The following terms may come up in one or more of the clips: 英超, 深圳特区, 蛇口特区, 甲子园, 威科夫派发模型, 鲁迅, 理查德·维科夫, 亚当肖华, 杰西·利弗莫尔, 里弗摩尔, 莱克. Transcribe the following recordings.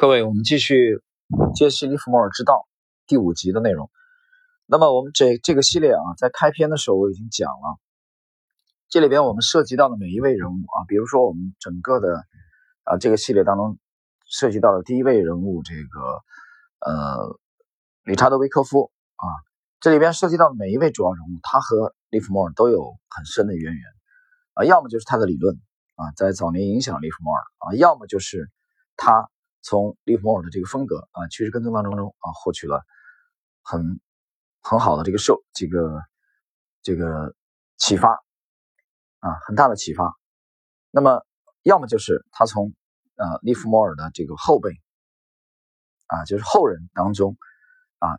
各位，我们继续接《里弗摩尔之道》第5集的内容。那么我们这个系列啊，在开篇的时候我已经讲了，这里边我们涉及到的每一位人物啊，比如说我们整个的这个系列当中涉及到的第一位人物，这个理查德·维科夫啊，这里边涉及到的每一位主要人物，他和里弗摩尔都有很深的渊源啊，要么就是他的理论啊，在早年影响里弗摩尔啊，要么就是他从里弗摩尔的这个风格啊，趋势跟踪当中啊，获取了很好的这个启发啊，很大的启发。那么，要么就是他从里弗摩尔的这个后辈啊，就是后人当中啊，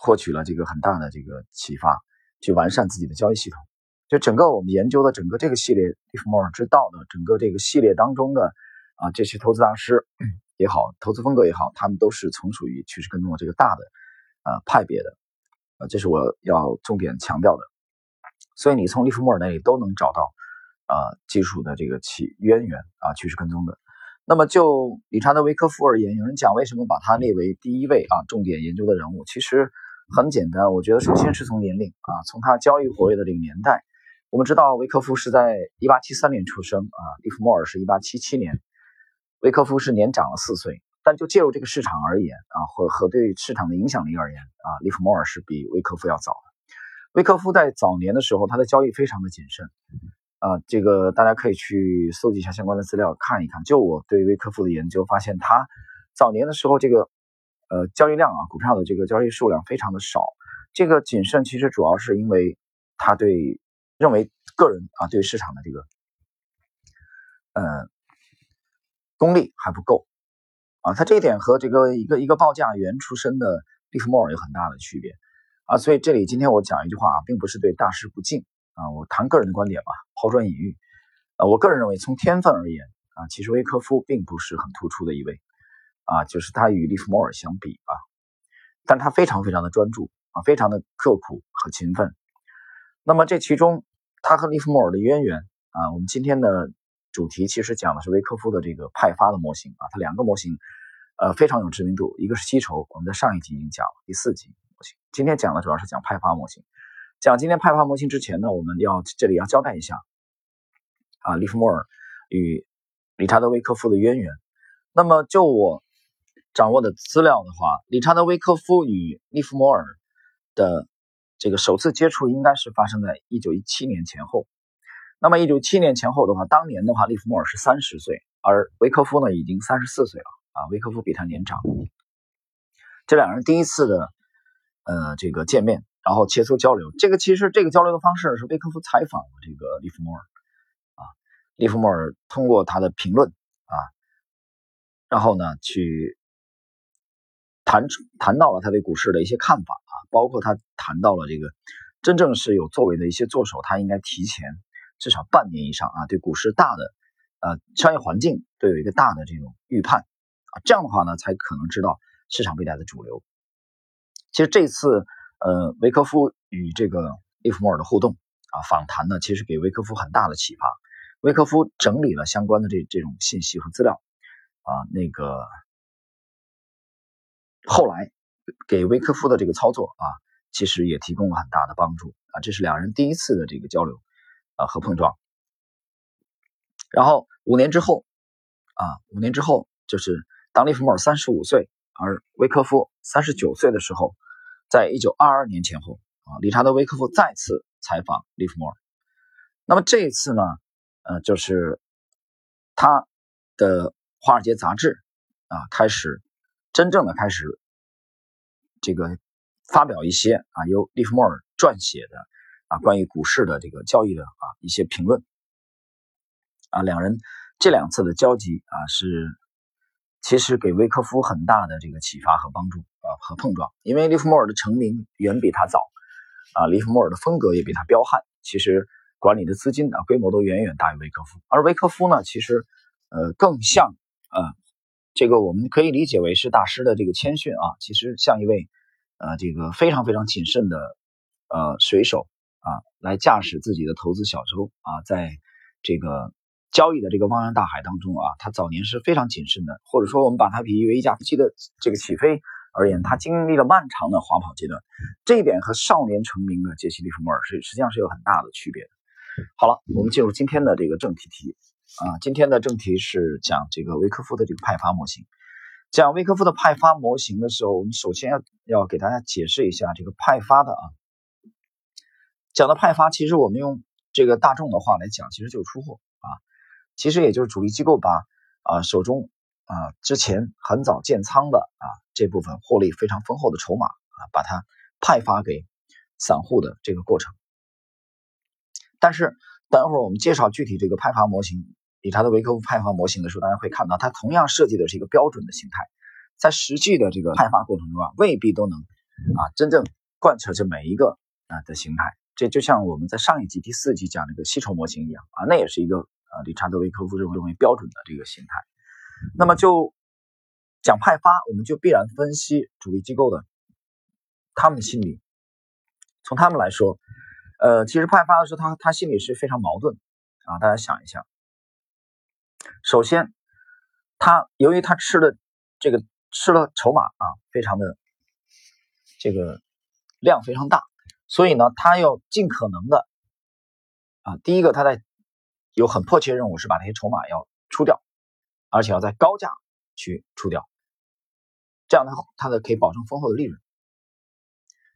获取了这个很大的这个启发，去完善自己的交易系统。就整个我们研究的整个这个系列里弗摩尔之道的整个这个系列当中的。啊，这些投资大师也好，投资风格也好，他们都是从属于趋势跟踪的这个大的派别的，这是我要重点强调的。所以你从里弗摩尔那里都能找到技术的这个渊源啊，趋势跟踪的。那么就理查德·维科夫而言，有人讲为什么把他列为第一位啊重点研究的人物？其实很简单，我觉得首先是从年龄啊，从他交易活跃的这个年代，我们知道维科夫是在1873年出生啊，里弗摩尔是1877年。维科夫是年长了4岁，但就介入这个市场而言啊，和对市场的影响力而言啊，里弗摩尔是比维科夫要早的。维科夫在早年的时候，他的交易非常的谨慎啊，这个大家可以去搜集一下相关的资料看一看。就我对维科夫的研究发现，他早年的时候这个交易量啊，股票的这个交易数量非常的少。这个谨慎其实主要是因为他认为个人啊对市场的这个功力还不够啊，他这一点和这个一个报价员出身的里弗摩尔有很大的区别啊，所以这里今天我讲一句话啊，并不是对大师不敬啊，我谈个人的观点吧，抛砖引玉啊，我个人认为从天分而言啊，其实维科夫并不是很突出的一位啊，就是他与里弗摩尔相比啊，但他非常非常的专注啊，非常的刻苦和勤奋。那么这其中他和里弗摩尔的渊源啊，我们今天的主题其实讲的是维科夫的这个派发的模型啊，它两个模型非常有知名度，一个是吸筹，我们在上一集已经讲了第4集模型，今天讲的主要是讲派发模型。讲今天派发模型之前呢，我们这里要交代一下啊，里弗摩尔与理查德·维科夫的渊源。那么就我掌握的资料的话，理查德·维科夫与里弗摩尔的这个首次接触应该是发生在1917年前后。那么1917年前后的话，当年的话，里弗摩尔是30岁，而维科夫呢已经34岁了啊，维科夫比他年长。这两人第一次的这个见面，然后切磋交流。这个交流的方式是维科夫采访了这个里弗摩尔啊，里弗摩尔通过他的评论啊，然后呢去谈到了他对股市的一些看法啊，包括他谈到了这个真正是有作为的一些作手，他应该提前至少半年以上啊，对股市大的商业环境都有一个大的这种预判啊，这样的话呢才可能知道市场未来的主流。其实这次维科夫与这个里弗摩尔的互动啊访谈呢，其实给维科夫很大的启发。维科夫整理了相关的这种信息和资料啊，那个后来给维科夫的这个操作啊，其实也提供了很大的帮助啊，这是两人第一次的这个交流和碰撞。然后5年之后就是当里弗摩尔35岁而维科夫39岁的时候，在1922年前后啊，理查德·维科夫再次采访里弗摩尔。那么这一次呢就是他的华尔街杂志啊真正的开始这个发表一些啊由里弗摩尔撰写的啊，关于股市的这个交易的啊一些评论啊，两人这两次的交集啊，其实给维科夫很大的这个启发和帮助啊和碰撞，因为里弗摩尔的成名远比他早啊，里弗摩尔的风格也比他彪悍，其实管理的资金啊规模都远远大于维科夫，而维科夫呢，其实更像这个我们可以理解为是大师的这个谦逊啊，其实像一位这个非常非常谨慎的水手。啊，来驾驶自己的投资小舟啊，在这个交易的这个汪洋大海当中啊，他早年是非常谨慎的，或者说我们把它比喻为一架飞机的这个起飞而言，他经历了漫长的滑跑阶段，这一点和少年成名的杰西·利弗莫尔实际上是有很大的区别的。好了，我们进入今天的这个正题啊，今天的正题是讲这个维科夫的这个派发模型。讲维科夫的派发模型的时候，我们首先要给大家解释一下这个派发的啊。讲的派发，其实我们用这个大众的话来讲，其实就是出货啊，其实也就是主力机构把手中之前很早建仓的这部分获利非常丰厚的筹码把它派发给散户的这个过程。但是等会儿我们介绍具体这个派发模型，理查德·维科夫派发模型的时候，大家会看到它同样设计的是一个标准的形态，在实际的这个派发过程中未必都能真正贯彻这每一个的形态。这就像我们在上一集第4集讲这个吸筹模型一样那也是一个理查德·维科夫认为标准的这个形态。那么就讲派发，我们就必然分析主力机构的他们的心理。从他们来说其实派发的时候他心里是非常矛盾大家想一下。首先由于他吃了筹码非常的这个量非常大，所以呢他要尽可能的第一个他有很迫切任务是把这些筹码要出掉，而且要在高价去出掉，这样他可以保证丰厚的利润。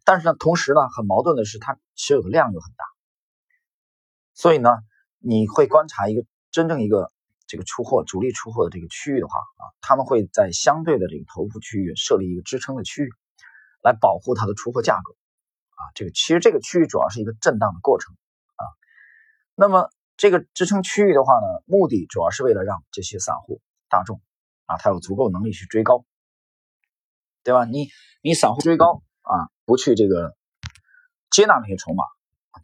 但是呢同时呢很矛盾的是他持有的量又很大，所以呢你会观察一个真正一个这个主力出货的这个区域的话他们会在相对的这个头部区域设立一个支撑的区域来保护它的出货价格其实这个区域主要是一个震荡的过程那么这个支撑区域的话呢，目的主要是为了让这些散户大众他有足够能力去追高，对吧？你散户追高不去这个接纳那些筹码，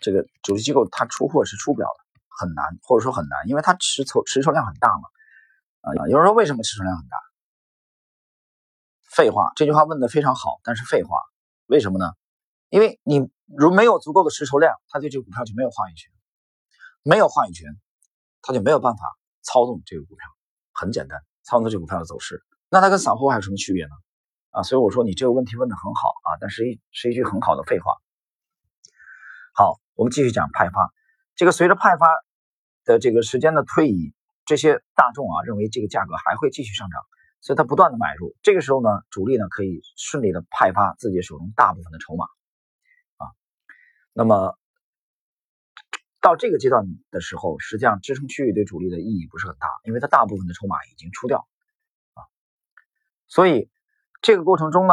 这个主力机构他出货是出不了的，很难，或者说很难，因为他持筹量很大嘛有人说为什么持筹量很大？废话，这句话问得非常好，但是废话，为什么呢？因为你如没有足够的持筹量，他对这个股票就没有话语权。没有话语权，他就没有办法操纵这个股票，很简单，操纵这个股票的走势。那他跟散户还有什么区别呢？所以我说你这个问题问得很好但是是一句很好的废话。好，我们继续讲派发。这个随着派发的这个时间的推移，这些大众认为这个价格还会继续上涨，所以他不断的买入。这个时候呢，主力呢可以顺利的派发自己手中大部分的筹码那么。到这个阶段的时候，实际上支撑区域对主力的意义不是很大，因为它大部分的筹码已经出掉所以这个过程中呢，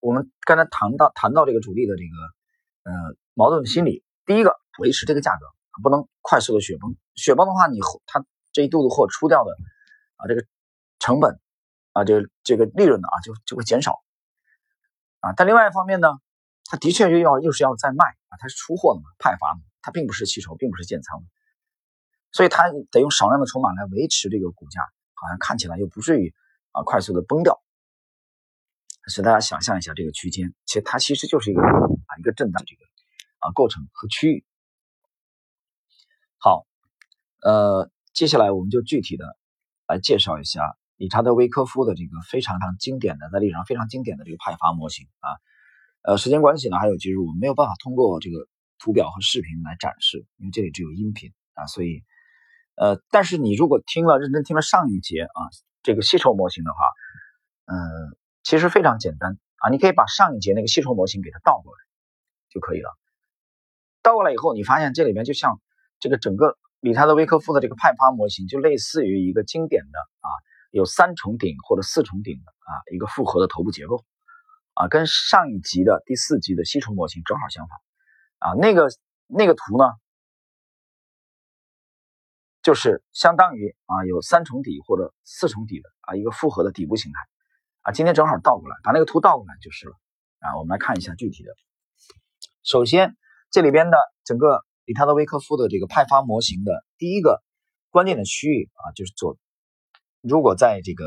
我们刚才谈到这个主力的这个矛盾心理。第一个，维持这个价格，不能快速的雪崩。雪崩的话，它这一肚子货出掉的这个成本这个利润呢就会减少但另外一方面呢，它的确又是要再卖它是出货的嘛，派发嘛。它并不是吸筹，并不是建仓，所以它得用少量的筹码来维持这个股价，好像看起来又不至于快速的崩掉。所以大家想象一下这个区间，其实它其实就是一个震荡这个过程和区域。好，接下来我们就具体的来介绍一下理查德·维科夫的这个非常经典的，在历史上非常经典的这个派发模型时间关系呢，还有就是我们没有办法通过这个图表和视频来展示，因为这里只有音频所以但是你如果认真听了上一节这个吸筹模型的话其实非常简单你可以把上一节那个吸筹模型给它倒过来就可以了。倒过来以后，你发现这里面就像这个整个理查德·维科夫的这个派发模型，就类似于一个经典的有3重顶或者4重顶的一个复合的头部结构跟上一集的第4集的吸筹模型正好相反。那个图呢，就是相当于有3重底或者4重底的一个复合的底部形态今天正好倒过来，把那个图倒过来就是了我们来看一下具体的。首先，这里边的整个理查德·维科夫的这个派发模型的第一个关键的区域就是如果在这个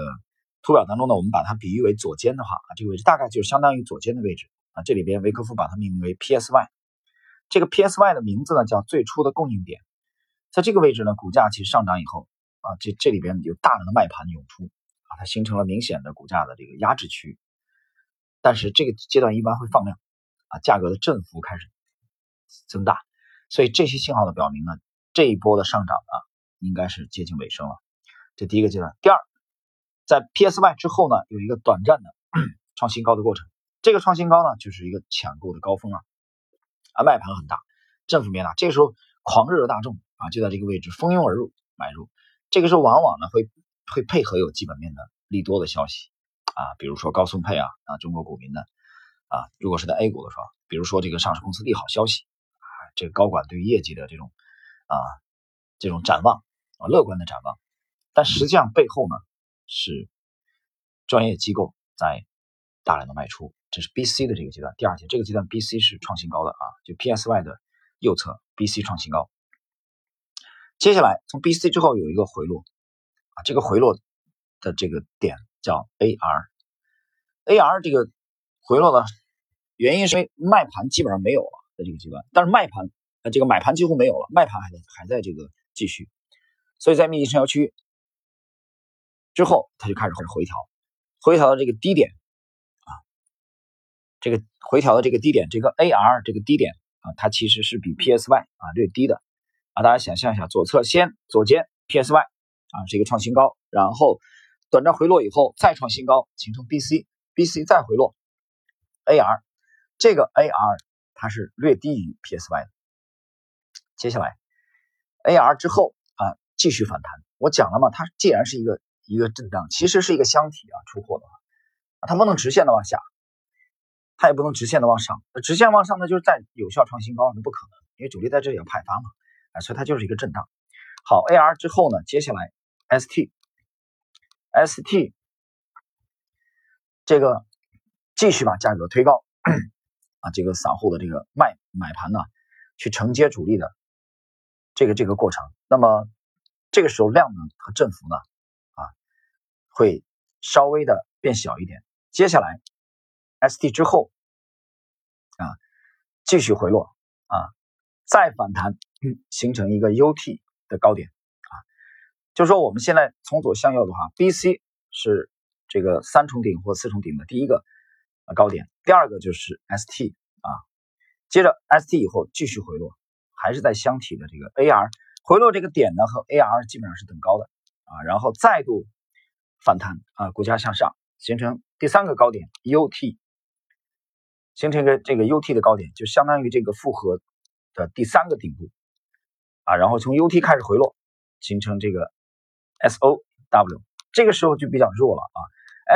图表当中呢，我们把它比喻为左肩的话这个位置大概就是相当于左肩的位置这里边维科夫把它命名为 PSY。这个 PSY 的名字呢叫最初的供应点在这个位置呢，股价其实上涨以后啊，这里边有大量的卖盘涌出啊，它形成了明显的股价的这个压制区。但是这个阶段一般会放量啊，价格的振幅开始增大，所以这些信号的表明呢，这一波的上涨啊，应该是接近尾声了。这第一个阶段。第二，在 PSY 之后呢，有一个短暂的创新高的过程。这个创新高呢，就是一个抢购的高峰啊，卖盘很大，振幅变大。这个时候，狂热的大众啊，就在这个位置蜂拥而入买入。这个时候往往呢会配合有基本面的利多的消息啊，比如说高送配啊，中国股民的啊，如果是在 A 股的时候，比如说这个上市公司利好消息啊，这个高管对业绩的这种展望啊，乐观的展望。但实际上背后呢是专业机构在大量的卖出，这是 BC 的这个阶段。第二节，这个阶段 BC 是创新高的啊，就 PSY 的右侧 BC 创新高。接下来从 BC 之后有一个回落啊，这个回落的这个点叫 AR。AR 这个回落的原因是因为卖盘基本上没有了在这个阶段，但是卖盘这个买盘几乎没有了，卖盘还在这个继续，所以在密集成交区之后，它就开始回调的这个低点啊，这个回调的这个低点，这个 AR 这个低点啊，它其实是比 PSY 啊略低的。啊，大家想象一下，左肩 PSY 啊是一个创新高，然后短暂回落以后再创新高，形成 BC 再回落 AR， 这个 AR 它是略低于 PSY 的。接下来 AR 之后啊继续反弹，我讲了嘛，它既然是一个震荡，其实是一个箱体啊，出货的话，它不能直线的往下，它也不能直线的往上，直线往上呢就是在有效创新高，那不可能，因为主力在这里要派发嘛。所以它就是一个震荡。好 ，AR 之后呢，接下来 ST 这个继续把价格推高啊，这个散户的这个买盘呢，去承接主力的这个过程。那么这个时候量呢和振幅呢啊会稍微的变小一点。接下来 ST 之后啊继续回落啊，再反弹。形成一个 UT 的高点啊，就是说我们现在从左向右的话 ，BC 是这个三重顶或四重顶的第一个高点，第二个就是 ST 啊，接着 ST 以后继续回落，还是在箱体的这个 AR 回落这个点呢和 AR 基本上是等高的啊，然后再度反弹啊，股价向上形成第三个高点 UT， 形成一个这个 UT 的高点，就相当于这个复合的第三个顶部。啊，然后从 UT 开始回落，形成这个 SOW， 这个时候就比较弱了啊。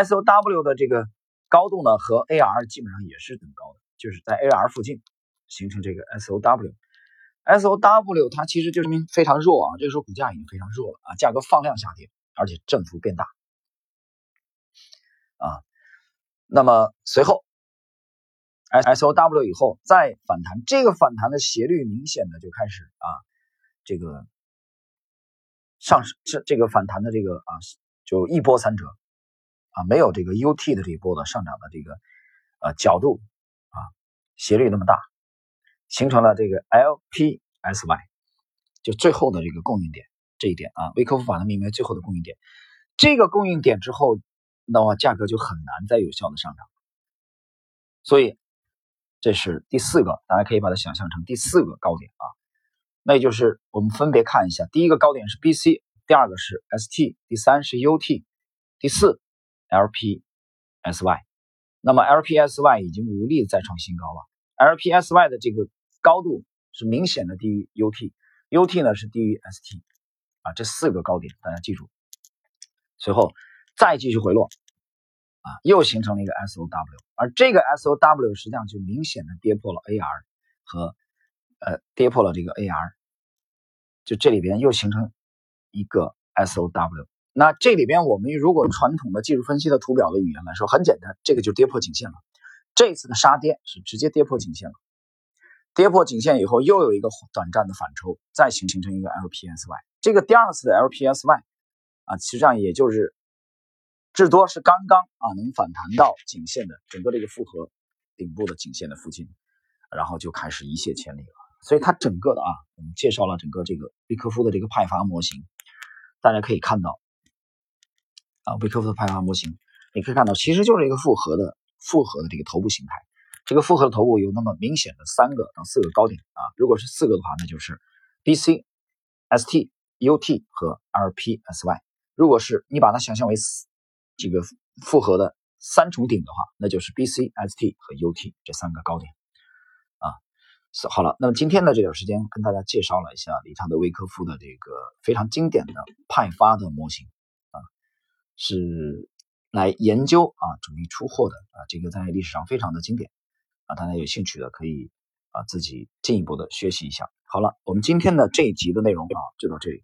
SOW 的这个高度呢和 AR 基本上也是等高的，就是在 AR 附近形成这个 SOW。SOW 它其实就是非常弱啊，这个时候股价已经非常弱了啊，价格放量下跌，而且振幅变大啊。那么随后 SOW 以后再反弹，这个反弹的斜率明显的就开始啊。这个上升这个反弹的这个啊，就一波三折啊，没有这个 UT 的这一波的上涨的这个角度啊斜率那么大，形成了这个 LPSY， 就最后的这个供应点这一点啊，维科夫把它命为最后的供应点。这个供应点之后，那么价格就很难再有效的上涨，所以这是第四个，大家可以把它想象成第四个高点啊。那也就是我们分别看一下，第一个高点是 BC， 第二个是 ST， 第三是 UT， 第四 LPSY。 那么 LPSY 已经无力再创新高了， LPSY 的这个高度是明显的低于 UT 呢是低于 ST 啊，这四个高点大家记住。随后再继续回落啊，又形成了一个 SOW， 而这个 SOW 实际上就明显的跌破了 AR 和跌破了这个 AR， 就这里边又形成一个 SOW。 那这里边我们如果传统的技术分析的图表的语言来说，很简单，这个就跌破颈线了。这次的杀跌是直接跌破颈线了，跌破颈线以后又有一个短暂的反抽，再形成一个 LPSY。 这个第二次的 LPSY 啊，实际上也就是至多是刚刚啊能反弹到颈线的整个这个复合顶部的颈线的附近，然后就开始一泻千里了。所以它整个的我们介绍了整个这个维科夫的这个派发模型，大家可以看到维科夫的派发模型，你可以看到其实就是一个复合的这个头部形态，这个复合的头部有那么明显的3个到4个高点如果是4个的话，那就是 DC、ST、UT 和 RPSY。如果是你把它想象为这个复合的3重顶的话，那就是 BC、ST 和 UT 这3个高点好了，那么今天的这段时间跟大家介绍了一下理查德·维科夫的这个非常经典的派发的模型是来研究主力出货的这个在历史上非常的经典大家有兴趣的可以自己进一步的学习一下。好了，我们今天的这一集的内容就到这里。